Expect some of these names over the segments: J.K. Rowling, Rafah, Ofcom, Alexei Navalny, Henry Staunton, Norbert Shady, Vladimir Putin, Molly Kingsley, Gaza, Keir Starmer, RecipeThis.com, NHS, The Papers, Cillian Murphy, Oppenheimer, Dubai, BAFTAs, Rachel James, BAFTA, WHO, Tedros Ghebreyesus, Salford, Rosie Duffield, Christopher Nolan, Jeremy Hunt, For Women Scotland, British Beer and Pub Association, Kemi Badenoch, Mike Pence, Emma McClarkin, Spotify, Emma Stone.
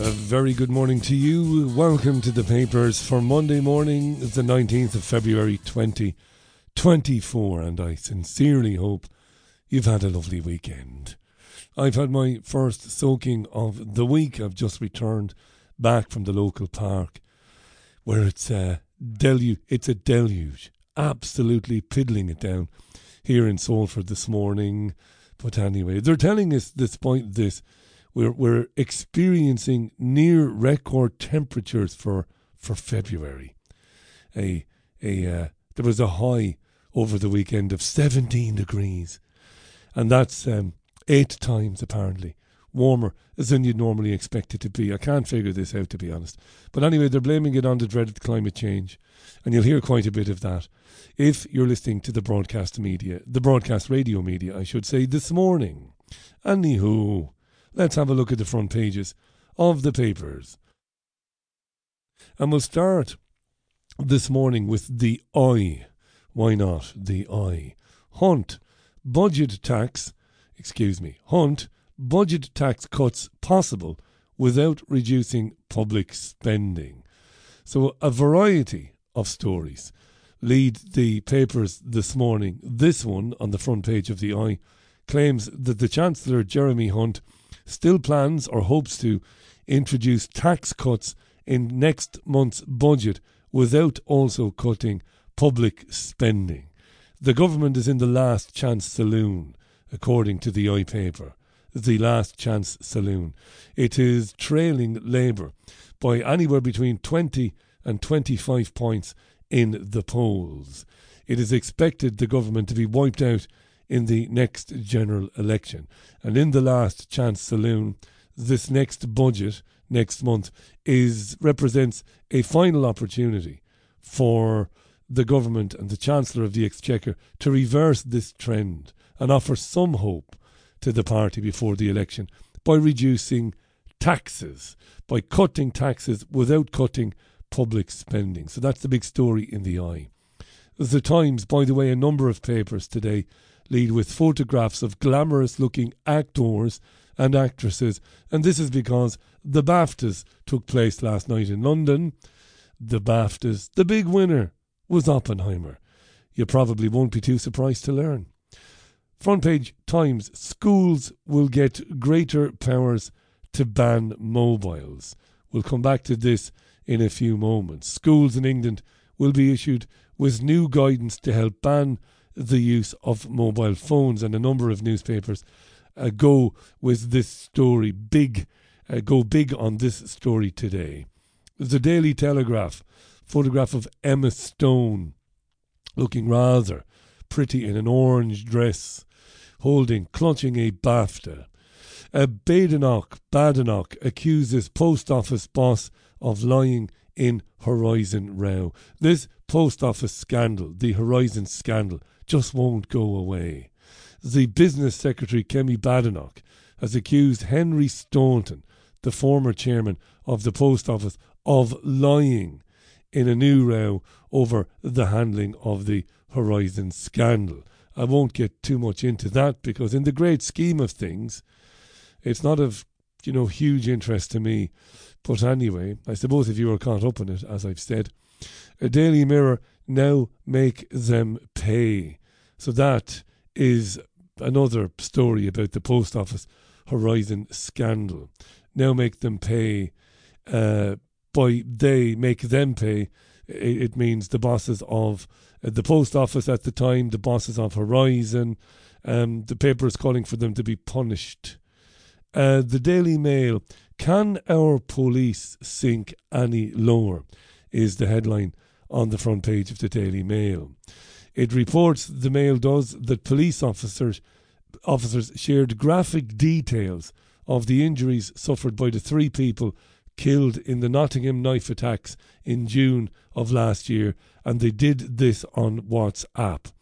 A very good morning to you. Welcome to the papers for Monday morning, the 19th of February 2024, and I sincerely hope you've had a lovely weekend. I've had my first soaking of the week. I've just returned back from the local park where it's a deluge, absolutely piddling it down here in Salford this morning. But anyway, they're telling us we're experiencing near record temperatures for February. There was a high over the weekend of 17 degrees, and that's 8 times apparently warmer than you'd normally expect it to be. I can't figure this out, to be honest. But anyway, they're blaming it on the dreaded climate change, and you'll hear quite a bit of that if you're listening to the broadcast radio media, I should say, this morning. Anywho, let's have a look at the front pages of the papers. And we'll start this morning with the eye. Why not the eye? Hunt, budget tax cuts possible without reducing public spending. So a variety of stories lead the papers this morning. This one on the front page of the Eye claims that the Chancellor Jeremy Hunt still plans or hopes to introduce tax cuts in next month's budget without also cutting public spending. The government is in the last chance saloon, according to the Eye paper. The last chance saloon. It is trailing Labour by anywhere between 20 and 25 points in the polls. It is expected the government to be wiped out in the next general election. And in the last chance saloon, this next budget, next month, represents a final opportunity for the government and the Chancellor of the Exchequer to reverse this trend and offer some hope to the party before the election by reducing taxes, by cutting taxes without cutting public spending. So that's the big story in the Eye. The Times, by the way, a number of papers today lead with photographs of glamorous-looking actors and actresses, and this is because the BAFTAs took place last night in London. The BAFTAs, the big winner was Oppenheimer. You probably won't be too surprised to learn. Front page Times, schools will get greater powers to ban mobiles. We'll come back to this in a few moments. Schools in England will be issued with new guidance to help ban the use of mobile phones, and a number of newspapers go with this story big, go big on this story today. The Daily Telegraph, photograph of Emma Stone looking rather pretty in an orange dress, clutching a BAFTA. Badenoch accuses post office boss of lying in Horizon row. This post office scandal, the Horizon scandal, just won't go away. The business secretary, Kemi Badenoch, has accused Henry Staunton, the former chairman of the post office, of lying in a new row over the handling of the Horizon scandal. I won't get too much into that because in the great scheme of things, it's not of, huge interest to me. But anyway, I suppose if you were caught up in it, as I've said, a Daily Mirror, now make them pay. So that is another story about the post office Horizon scandal. Now make them pay. By they make them pay, it means the bosses of the post office at the time, the bosses of Horizon. The paper is calling for them to be punished. The Daily Mail, can our police sink any lower, is the headline on the front page of the Daily Mail. It reports, the Mail does, that police officers shared graphic details of the injuries suffered by the 3 people killed in the Nottingham knife attacks in June of last year, and they did this on WhatsApp.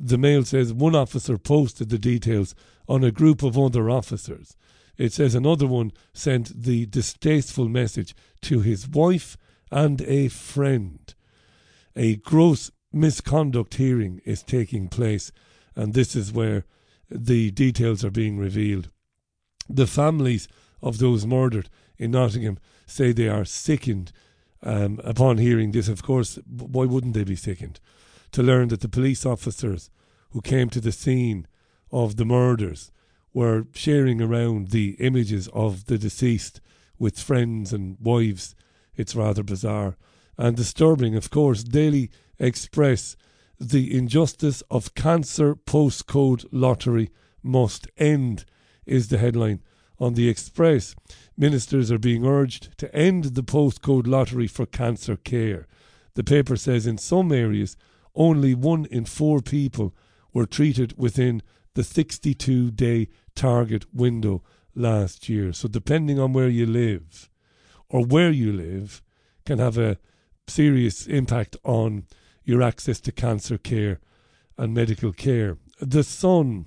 The Mail says one officer posted the details on a group of other officers. It says another one sent the distasteful message to his wife and a friend. A gross misconduct hearing is taking place, and this is where the details are being revealed. The families of those murdered in Nottingham say they are sickened upon hearing this. Of course, why wouldn't they be sickened? To learn that the police officers who came to the scene of the murders were sharing around the images of the deceased with friends and wives. It's rather bizarre and disturbing. Of course, Daily Express: the injustice of cancer postcode lottery must end, is the headline on the Express. Ministers are being urged to end the postcode lottery for cancer care. The paper says in some areas only 1 in 4 people were treated within the 62-day target window last year. So depending on where you live, or where you live, can have a serious impact on your access to cancer care and medical care. The Sun: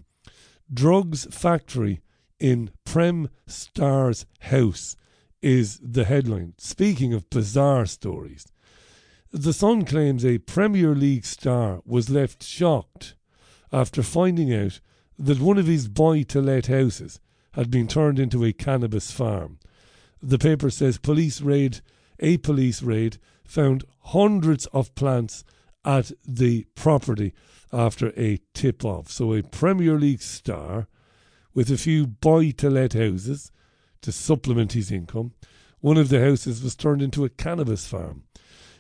drugs factory in Prem Star's house is the headline. Speaking of bizarre stories, The Sun claims a Premier League star was left shocked after finding out that one of his buy-to-let houses had been turned into a cannabis farm. The paper says a police raid found hundreds of plants at the property after a tip-off. So a Premier League star with a few buy-to-let houses to supplement his income. One of the houses was turned into a cannabis farm.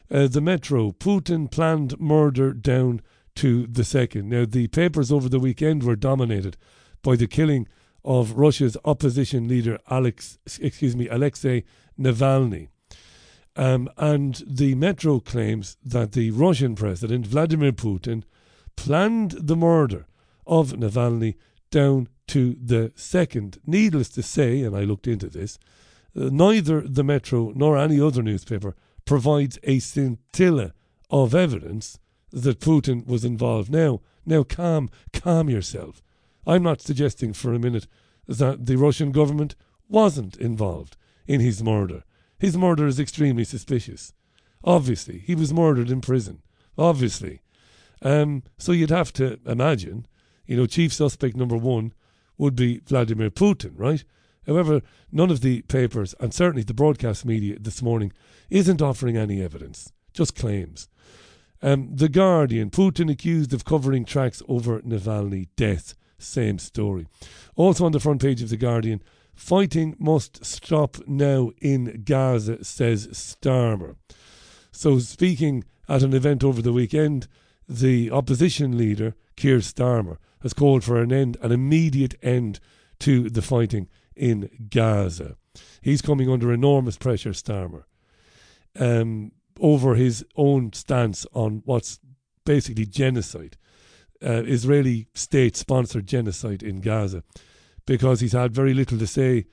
The Metro: Putin planned murder down to the second. Now, the papers over the weekend were dominated by the killing of Russia's opposition leader Alexei Navalny. And the Metro claims that the Russian president, Vladimir Putin, planned the murder of Navalny down to the second. Needless to say, and I looked into this, neither the Metro nor any other newspaper provides a scintilla of evidence that Putin was involved. Now calm yourself. I'm not suggesting for a minute that the Russian government wasn't involved in his murder. His murder is extremely suspicious. Obviously, he was murdered in prison. Obviously. So you'd have to imagine, chief suspect number one would be Vladimir Putin, right? However, none of the papers, and certainly the broadcast media this morning, isn't offering any evidence, just claims. The Guardian: Putin accused of covering tracks over Navalny death. Same story. Also on the front page of The Guardian: fighting must stop now in Gaza, says Starmer. So speaking at an event over the weekend, the opposition leader, Keir Starmer, has called for an immediate end to the fighting in Gaza. He's coming under enormous pressure, Starmer, over his own stance on what's basically genocide, Israeli state-sponsored genocide in Gaza, because he's had very little to say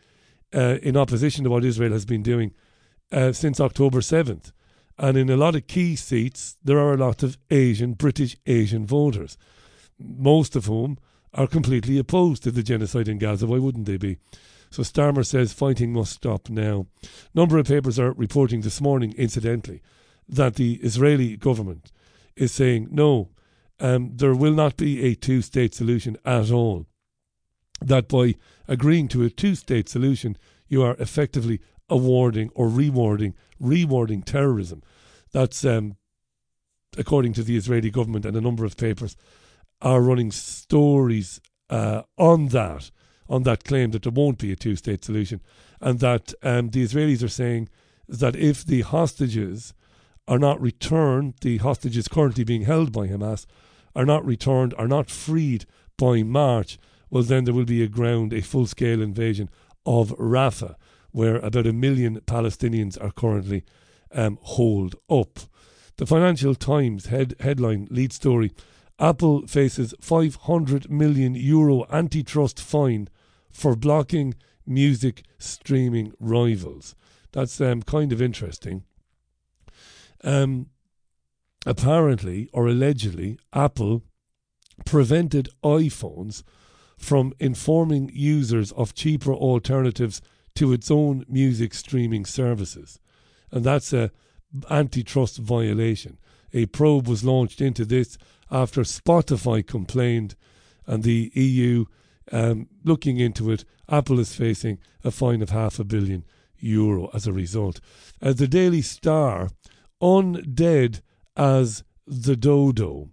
in opposition to what Israel has been doing since October 7th. And in a lot of key seats, there are a lot of British Asian voters, most of whom are completely opposed to the genocide in Gaza. Why wouldn't they be? So Starmer says fighting must stop now. A number of papers are reporting this morning, incidentally, that the Israeli government is saying, no, there will not be a two-state solution at all. That by agreeing to a two-state solution, you are effectively awarding or rewarding terrorism. That's according to the Israeli government, and a number of papers are running stories on that claim that there won't be a two-state solution, and that the Israelis are saying that if the hostages are not returned, the hostages currently being held by Hamas are not freed by March, well, then there will be a full-scale invasion of Rafah, where about 1 million Palestinians are currently holed up. The Financial Times headline, lead story: Apple faces €500 million antitrust fine for blocking music streaming rivals. That's kind of interesting. Apparently, or allegedly, Apple prevented iPhones from informing users of cheaper alternatives to its own music streaming services. And that's an antitrust violation. A probe was launched into this after Spotify complained, and the EU Looking into it, Apple is facing a fine of €500 million as a result. As the Daily Star, undead as the dodo.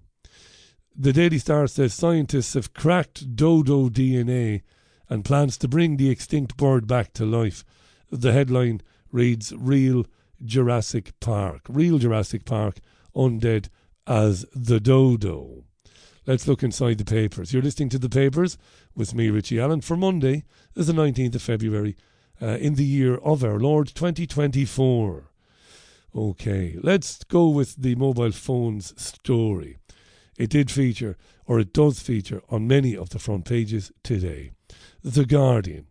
The Daily Star says scientists have cracked dodo DNA and plans to bring the extinct bird back to life. The headline reads, Real Jurassic Park, undead as the dodo. Let's look inside the papers. You're listening to The Papers with me, Richie Allen, for Monday, the 19th of February, in the year of our Lord 2024. Okay, let's go with the mobile phones story. It does feature on many of the front pages today. The Guardian.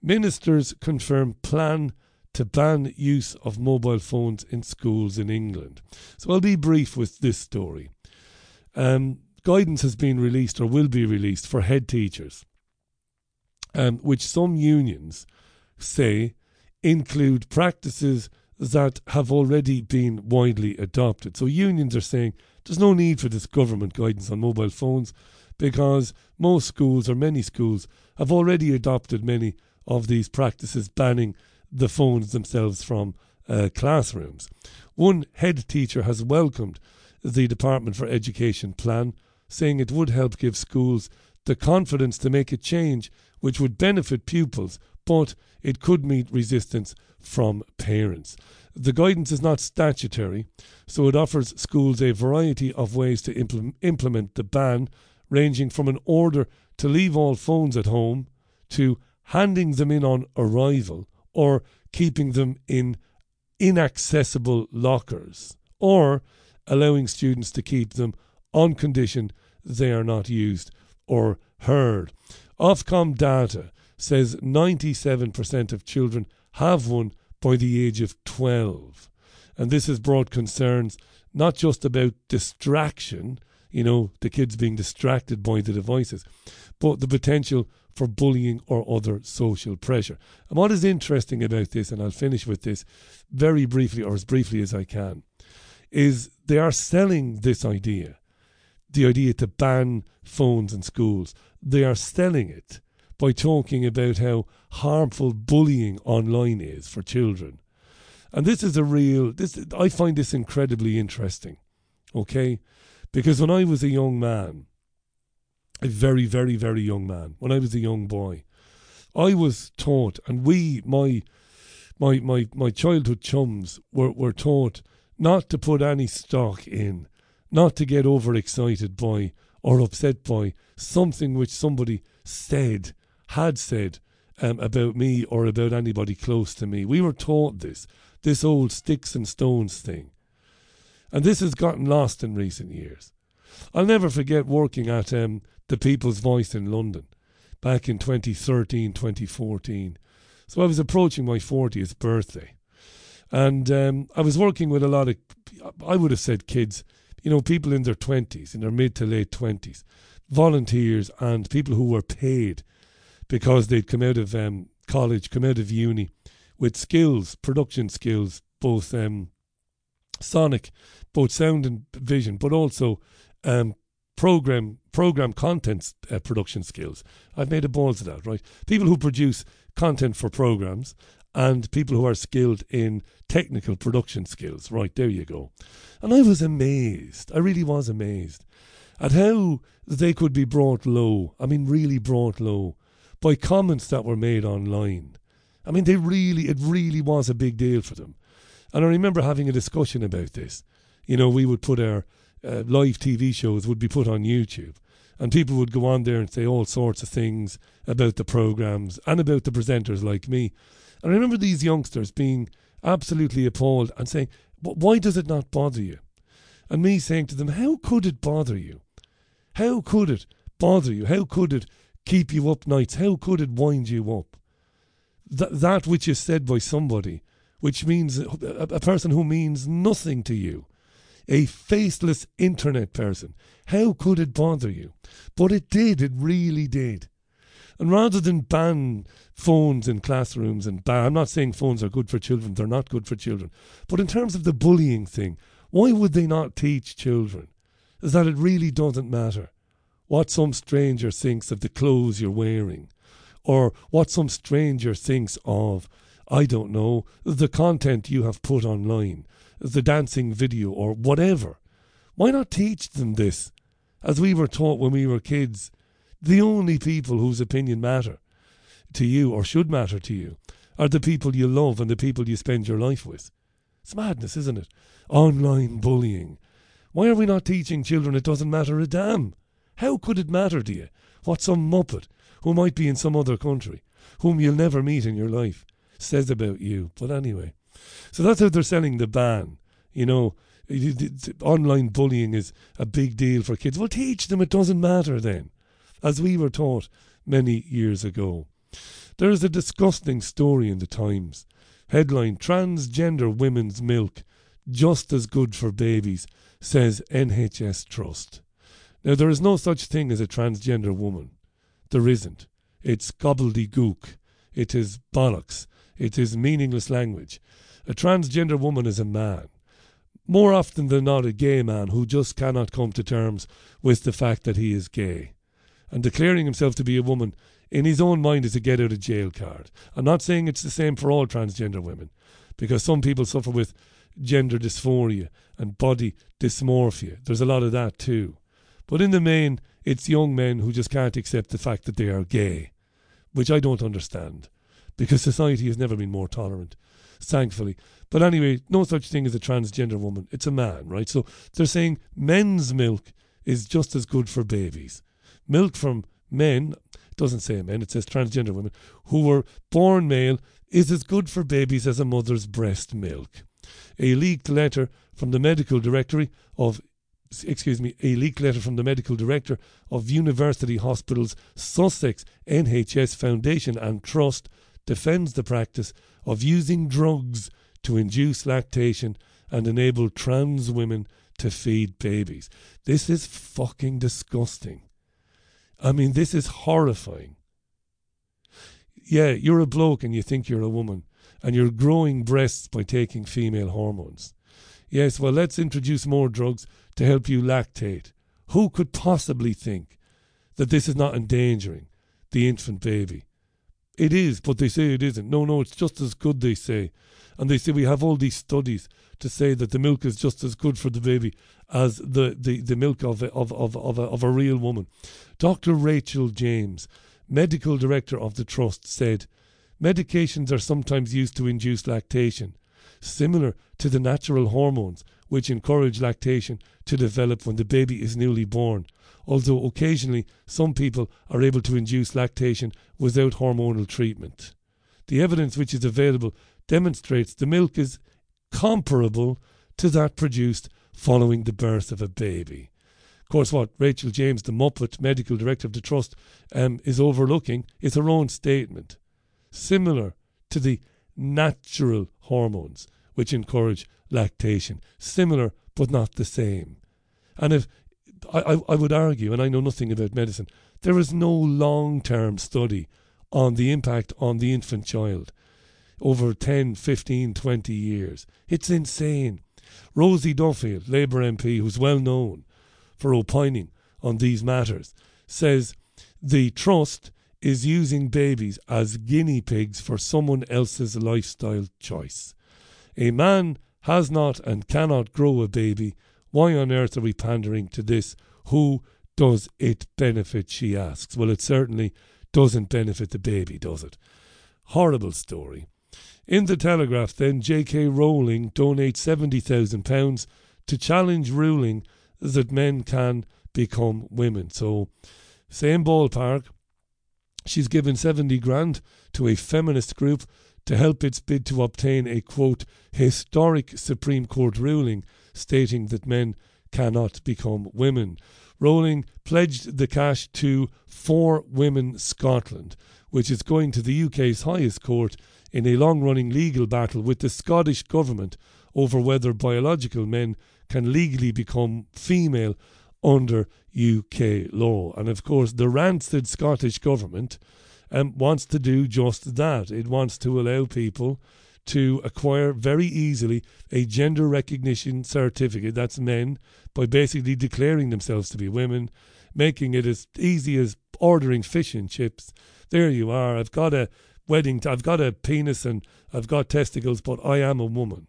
Ministers confirm plan to ban use of mobile phones in schools in England. So I'll be brief with this story. Guidance has been released or will be released for head teachers, which some unions say include practices that have already been widely adopted. So unions are saying there's no need for this government guidance on mobile phones because most schools or many schools have already adopted many of these practices banning the phones themselves from classrooms. One head teacher has welcomed the Department for Education plan, saying it would help give schools the confidence to make a change which would benefit pupils, but it could meet resistance from parents. The guidance is not statutory, so it offers schools a variety of ways to implement the ban, ranging from an order to leave all phones at home to handing them in on arrival or keeping them in inaccessible lockers or allowing students to keep them on condition they are not used or heard. Ofcom data says 97% of children have one by the age of 12. And this has brought concerns not just about distraction, you know, the kids being distracted by the devices, but the potential for bullying or other social pressure. And what is interesting about this, and I'll finish with this very briefly, or as briefly as I can, is they are selling this idea, the idea to ban phones in schools. They are selling it by talking about how harmful bullying online is for children. And this is I find this incredibly interesting, okay? Because when I was a young man, a very, very, very young man, when I was a young boy, I was taught, and my childhood chums were taught not to put any stock in, not to get overexcited by or upset by something which somebody had said about me or about anybody close to me. We were taught this old sticks and stones thing. And this has gotten lost in recent years. I'll never forget working at the People's Voice in London back in 2013, 2014. So I was approaching my 40th birthday. And I was working with a lot of, I would have said kids, you know, people in their 20s, in their mid to late 20s, volunteers and people who were paid because they'd come out of college, come out of uni with skills, production skills, both sonic, both sound and vision, but also program content production skills. I've made a balls of that, right? People who produce content for programs and people who are skilled in technical production skills. Right, there you go. And I was amazed. I really was amazed at how they could be brought low. I mean, really brought low by comments that were made online. I mean, it really was a big deal for them. And I remember having a discussion about this. You know, we would put our live TV shows would be put on YouTube. And people would go on there and say all sorts of things about the programs and about the presenters like me. I remember these youngsters being absolutely appalled and saying, why does it not bother you? And me saying to them, how could it bother you? How could it bother you? How could it keep you up nights? How could it wind you up? That which is said by somebody, which means a person who means nothing to you, a faceless internet person. How could it bother you? But it did, it really did. And rather than ban phones in classrooms I'm not saying phones are good for children, they're not good for children. But in terms of the bullying thing, why would they not teach children? Is that it really doesn't matter what some stranger thinks of the clothes you're wearing, or what some stranger thinks of, I don't know, the content you have put online, the dancing video or whatever. Why not teach them this? As we were taught when we were kids, the only people whose opinion matter to you or should matter to you are the people you love and the people you spend your life with. It's madness, isn't it? Online bullying. Why are we not teaching children it doesn't matter a damn? How could it matter to you what some muppet who might be in some other country, whom you'll never meet in your life, says about you? But anyway, so that's how they're selling the ban. You know, online bullying is a big deal for kids. Well, teach them it doesn't matter then, as we were taught many years ago. There's a disgusting story in the Times. Headline, transgender women's milk, just as good for babies, says NHS Trust. Now, there is no such thing as a transgender woman. There isn't. It's gobbledygook. It is bollocks. It is meaningless language. A transgender woman is a man. More often than not, a gay man who just cannot come to terms with the fact that he is gay. And declaring himself to be a woman in his own mind is a get out of jail card. I'm not saying it's the same for all transgender women, because some people suffer with gender dysphoria and body dysmorphia. There's a lot of that too. But in the main, it's young men who just can't accept the fact that they are gay, which I don't understand, because society has never been more tolerant, thankfully. But anyway, no such thing as a transgender woman. It's a man, right? So they're saying men's milk is just as good for babies. Milk from men, it doesn't say men, it says transgender women, who were born male, is as good for babies as a mother's breast milk. A leaked letter from the medical director of University Hospitals Sussex NHS Foundation and Trust defends the practice of using drugs to induce lactation and enable trans women to feed babies. This is fucking disgusting. I mean, this is horrifying. Yeah, you're a bloke and you think you're a woman, and you're growing breasts by taking female hormones. Yes, well, let's introduce more drugs to help you lactate. Who could possibly think that this is not endangering the infant baby? It is, but they say it isn't. No, it's just as good, they say. And they say we have all these studies to say that the milk is just as good for the baby as the milk of a real woman. Dr. Rachel James, medical director of the Trust, said, medications are sometimes used to induce lactation, similar to the natural hormones which encourage lactation to develop when the baby is newly born, although occasionally some people are able to induce lactation without hormonal treatment. The evidence which is available demonstrates the milk is comparable to that produced following the birth of a baby. Of course, what Rachel James, the Muppet medical director of the Trust, is overlooking is her own statement. Similar to the natural hormones which encourage lactation. Similar, but not the same. And if I would argue, and I know nothing about medicine, there is no long-term study on the impact on the infant child over 10, 15, 20 years. It's insane. Rosie Duffield, Labour MP, who's well known for opining on these matters, says the Trust is using babies as guinea pigs for someone else's lifestyle choice. A man has not and cannot grow a baby. Why on earth are we pandering to this? Who does it benefit, she asks. Well, it certainly doesn't benefit the baby, does it? Horrible story. In the Telegraph, then, J.K. Rowling donates £70,000 to challenge ruling that men can become women. So, same ballpark. She's given $70,000 to a feminist group to help its bid to obtain a, quote, historic Supreme Court ruling stating that men cannot become women. Rowling pledged the cash to For Women Scotland, which is going to the UK's highest court in a long-running legal battle with the Scottish government over whether biological men can legally become female under UK law. And of course, the rancid Scottish government wants to do just that. It wants to allow people to acquire very easily a gender recognition certificate, that's men, by basically declaring themselves to be women, making it as easy as ordering fish and chips. There you are. I've got a wedding. I've got a penis and I've got testicles, but I am a woman.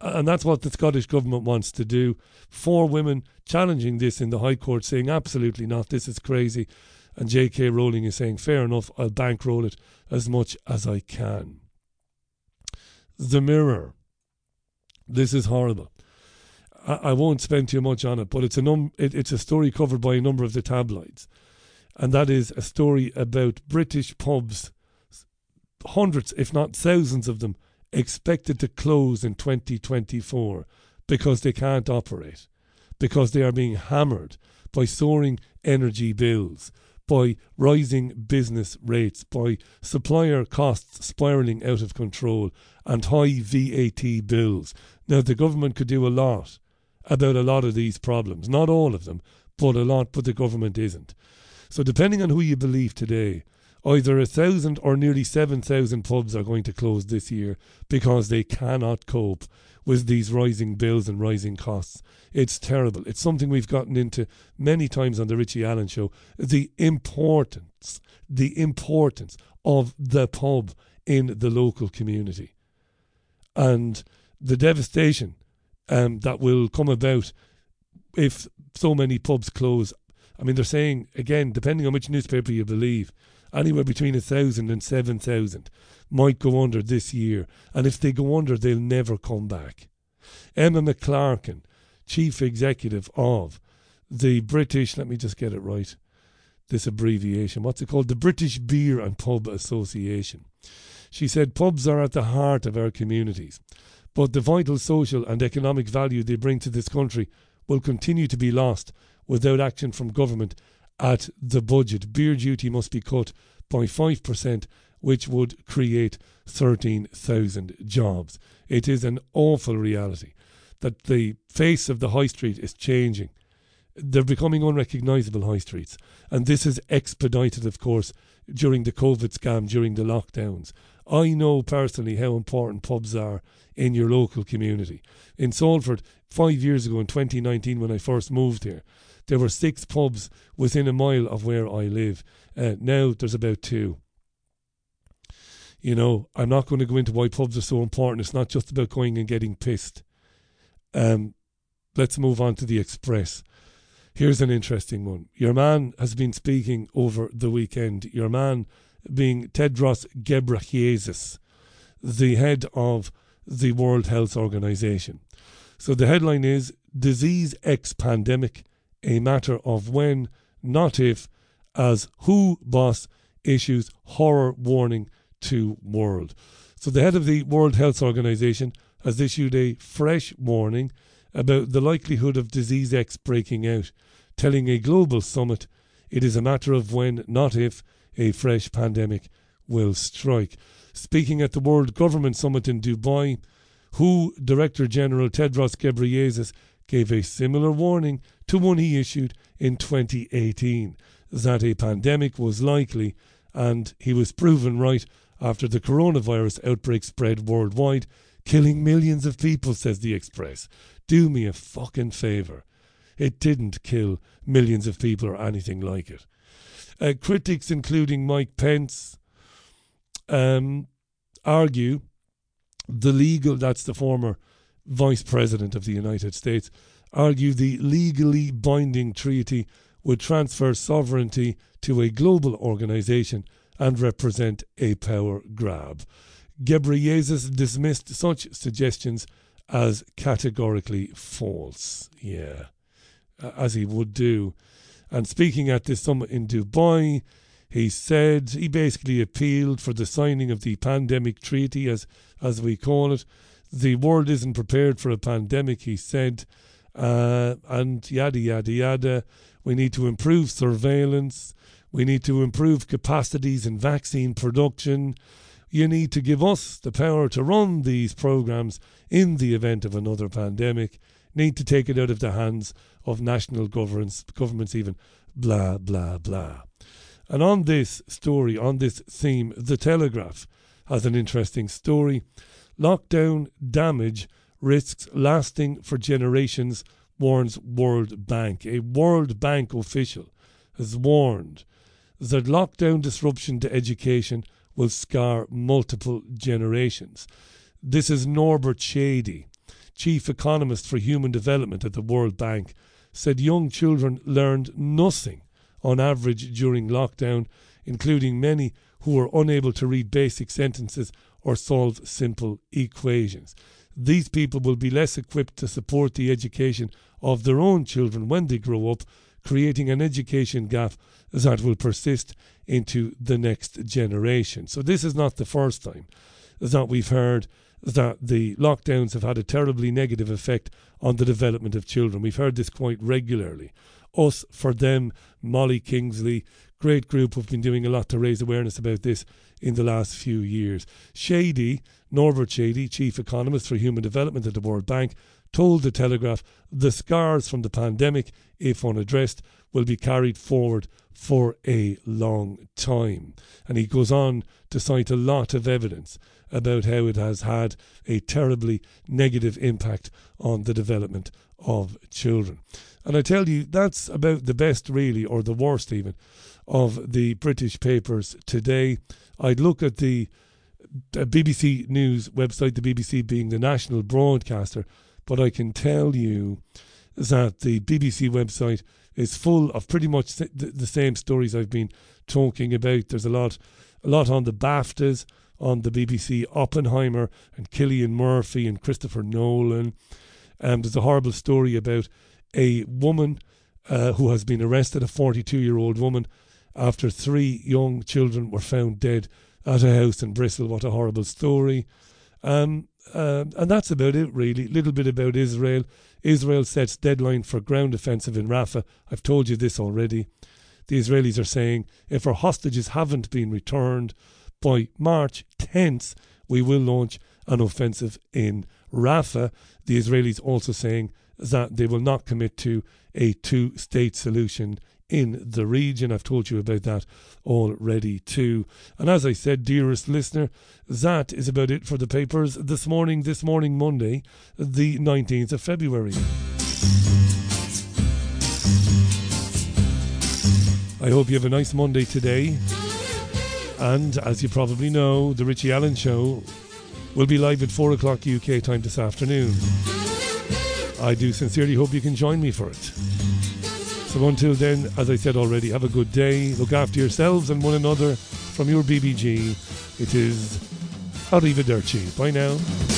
And that's what the Scottish government wants to do. Four women challenging this in the High Court, saying absolutely not, this is crazy. And J.K. Rowling is saying, fair enough, I'll bankroll it as much as I can. The Mirror. This is horrible. I won't spend too much on it, but it's a story covered by a number of the tabloids. And that is a story about British pubs, hundreds if not thousands of them, expected to close in 2024 because they can't operate, because they are being hammered by soaring energy bills, by rising business rates, by supplier costs spiralling out of control and high VAT bills. Now, the government could do a lot about a lot of these problems, not all of them, but a lot, but the government isn't. So depending on who you believe today, either 1,000 or nearly 7,000 pubs are going to close this year because they cannot cope with these rising bills and rising costs. It's terrible. It's something we've gotten into many times on the Richie Allen show. The importance of the pub in the local community and the devastation that will come about if so many pubs close. I mean, they're saying, again, depending on which newspaper you believe, anywhere between 1,000 and 7,000 might go under this year. And if they go under, they'll never come back. Emma McClarkin, chief executive of the British, let me just get it right, this abbreviation, what's it called? The British Beer and Pub Association. She said, pubs are at the heart of our communities, but the vital social and economic value they bring to this country will continue to be lost without action from government at the budget. Beer duty must be cut by 5%, which would create 13,000 jobs. It is an awful reality that the face of the high street is changing. They're becoming unrecognisable high streets. And this is expedited, of course, during the COVID scam, during the lockdowns. I know personally how important pubs are in your local community. In Salford, 5 years ago in 2019, when I first moved here, there were 6 pubs within a mile of where I live. Now there's about 2. You know, I'm not going to go into why pubs are so important. It's not just about going and getting pissed. Let's move on to the Express. Here's an interesting one. Your man has been speaking over the weekend. Your man being Tedros Ghebreyesus, the head of the World Health Organization. So the headline is, Disease X Pandemic, a matter of when, not if, as WHO boss issues horror warning to world. So the head of the World Health Organization has issued a fresh warning about the likelihood of disease X breaking out, telling a global summit it is a matter of when, not if, a fresh pandemic will strike. Speaking at the World Government Summit in Dubai, WHO Director General Tedros Ghebreyesus gave a similar warning to one he issued in 2018, that a pandemic was likely, and he was proven right after the coronavirus outbreak spread worldwide, killing millions of people, says the Express. Do me a fucking favour. It didn't kill millions of people or anything like it. Critics, including Mike Pence, argue the legal, that's the former Vice President of the United States, argue the legally binding treaty would transfer sovereignty to a global organisation and represent a power grab. Ghebreyesus dismissed such suggestions as categorically false. Yeah, as he would do. And speaking at this summit in Dubai, he said, he basically appealed for the signing of the pandemic treaty, as we call it. The world isn't prepared for a pandemic, he said, and yada, yada, yada. We need to improve surveillance. We need to improve capacities in vaccine production. You need to give us the power to run these programs in the event of another pandemic. Need to take it out of the hands of national governments even, blah, blah, blah. And on this story, on this theme, The Telegraph has an interesting story. Lockdown damage risks lasting for generations warns World Bank. A World Bank official has warned that lockdown disruption to education will scar multiple generations. This is Norbert Shady, chief economist for human development at the World Bank, said young children learned nothing on average during lockdown, including many who were unable to read basic sentences or solve simple equations. These people will be less equipped to support the education of their own children when they grow up, creating an education gap that will persist into the next generation. So this is not the first time that we've heard that the lockdowns have had a terribly negative effect on the development of children. We've heard this quite regularly. Us for Them, Molly Kingsley, great group who've been doing a lot to raise awareness about this in the last few years. Shady, Norbert Shady, chief economist for human development at the World Bank, told The Telegraph the scars from the pandemic, if unaddressed, will be carried forward for a long time. And he goes on to cite a lot of evidence about how it has had a terribly negative impact on the development of children. And I tell you, that's about the best, really, or the worst even, of the British papers today. I'd look at the BBC News website, the BBC being the national broadcaster, but I can tell you that the BBC website is full of pretty much the same stories I've been talking about. There's a lot on the BAFTAs, on the BBC, Oppenheimer and Cillian Murphy and Christopher Nolan. There's a horrible story about a woman who has been arrested, a 42-year-old woman, after three young children were found dead at a house in Bristol. What a horrible story. And that's about it, really. A little bit about Israel. Israel sets deadline for ground offensive in Rafah. I've told you this already. The Israelis are saying, if our hostages haven't been returned by March 10th, we will launch an offensive in Rafah. The Israelis also saying that they will not commit to a two-state solution in the region. I've told you about that already too. And as I said, dearest listener, that is about it for the papers this morning, Monday, the 19th of February. I hope you have a nice Monday today. And as you probably know, the Richie Allen Show will be live at 4 o'clock UK time this afternoon. I do sincerely hope you can join me for it. So until then, as I said already, have a good day. Look after yourselves and one another. From your BBG, it is arrivederci. Bye now.